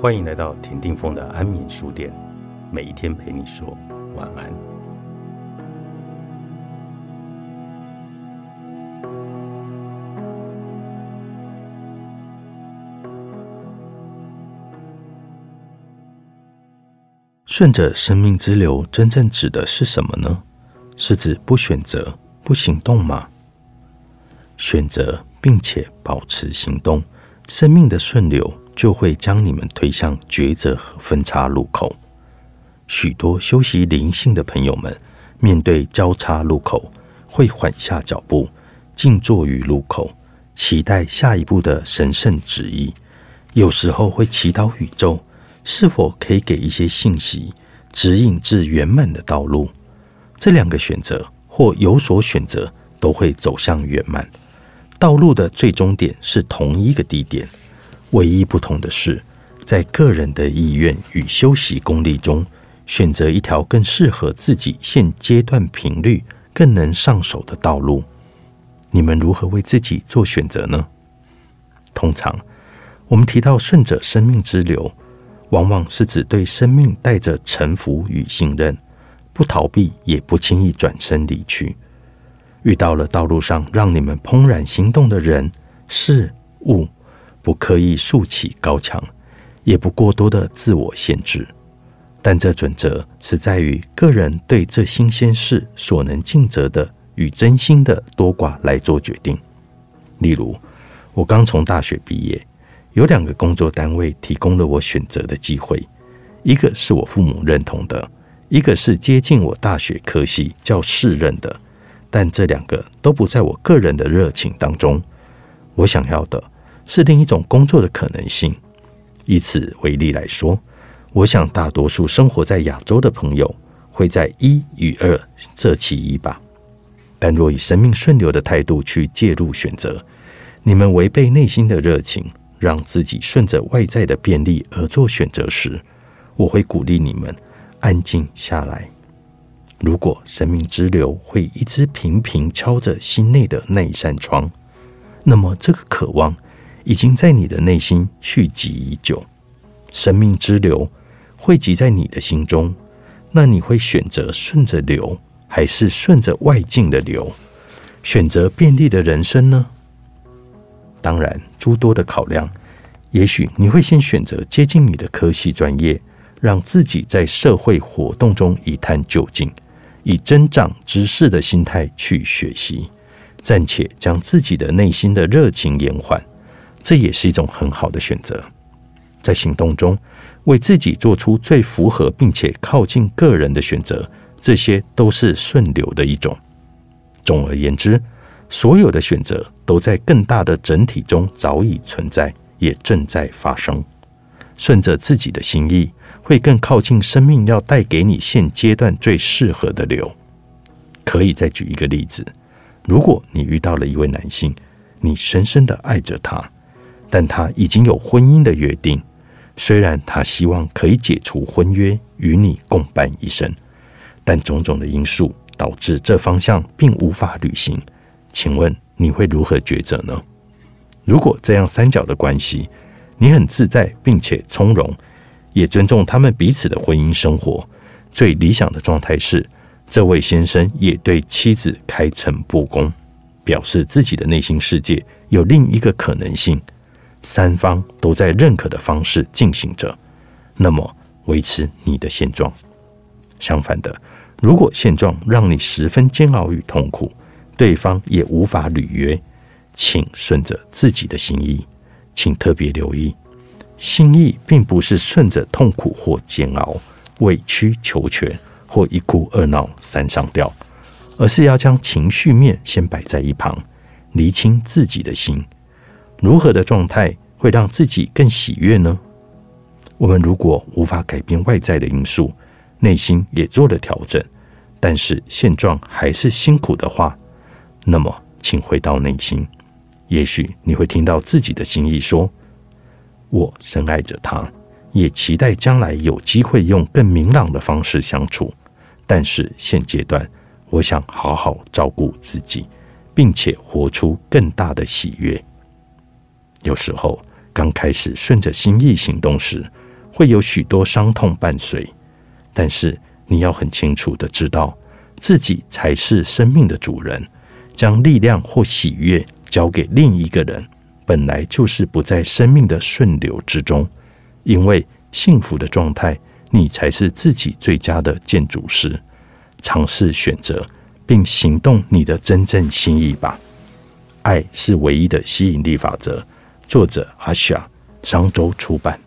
欢迎来到田定峰的安眠书店，每一天陪你说晚安。顺着生命之流真正指的是什么呢？是指不选择、不行动吗？选择并且保持行动，生命的顺流就会将你们推向抉择和分叉路口。许多修习灵性的朋友们，面对交叉路口，会缓下脚步，静坐于路口，期待下一步的神圣旨意。有时候会祈祷宇宙，是否可以给一些信息，指引至圆满的道路。这两个选择，或有所选择，都会走向圆满。道路的最终点是同一个地点。唯一不同的是，在个人的意愿与修习功力中，选择一条更适合自己现阶段频率、更能上手的道路。你们如何为自己做选择呢？通常，我们提到顺着生命之流，往往是指对生命带着臣服与信任，不逃避，也不轻易转身离去。遇到了道路上让你们怦然心动的人、事物，不刻意竖起高墙，也不过多的自我限制，但这准则是在于个人对这新鲜事所能尽责的与真心的多寡来做决定。例如，我刚从大学毕业，有两个工作单位提供了我选择的机会，一个是我父母认同的，一个是接近我大学科系叫适任的，但这两个都不在我个人的热情当中。我想要的是另一种工作的可能性。以此为例来说，我想大多数生活在亚洲的朋友会在1与2择其一吧。但若以生命顺流的态度去介入选择，你们违背内心的热情，让自己顺着外在的便利而做选择时，我会鼓励你们安静下来。如果生命之流会一直频频敲着心内的那一扇窗，那么这个渴望已经在你的内心蓄积已久，生命之流汇集在你的心中。那你会选择顺着流，还是顺着外境的流？选择便利的人生呢？当然，诸多的考量，也许你会先选择接近你的科系专业，让自己在社会活动中一探究竟，以增长知识的心态去学习，暂且将自己的内心的热情延缓。这也是一种很好的选择。在行动中，为自己做出最符合并且靠近个人的选择，这些都是顺流的一种。总而言之，所有的选择都在更大的整体中早已存在，也正在发生。顺着自己的心意，会更靠近生命要带给你现阶段最适合的流。可以再举一个例子，如果你遇到了一位男性，你深深的爱着他，但他已经有婚姻的约定，虽然他希望可以解除婚约与你共伴一生，但种种的因素导致这方向并无法履行。请问你会如何抉择呢？如果这样三角的关系，你很自在并且从容，也尊重他们彼此的婚姻生活，最理想的状态是，这位先生也对妻子开诚布公，表示自己的内心世界有另一个可能性，三方都在认可的方式进行着，那么维持你的现状。相反的，如果现状让你十分煎熬与痛苦，对方也无法履约，请顺着自己的心意。请特别留意，心意并不是顺着痛苦或煎熬、委曲求全或一哭二闹三上吊，而是要将情绪面先摆在一旁，厘清自己的心。如何的状态会让自己更喜悦呢？我们如果无法改变外在的因素，内心也做了调整，但是现状还是辛苦的话，那么请回到内心。也许你会听到自己的心意说，我深爱着他，也期待将来有机会用更明朗的方式相处，但是现阶段我想好好照顾自己，并且活出更大的喜悦。有时候，刚开始顺着心意行动时，会有许多伤痛伴随，但是你要很清楚的知道，自己才是生命的主人，将力量或喜悦交给另一个人，本来就是不在生命的顺流之中，因为幸福的状态，你才是自己最佳的建筑师。尝试选择并行动你的真正心意吧。爱是唯一的吸引力法则，作者阿夏，商周出版。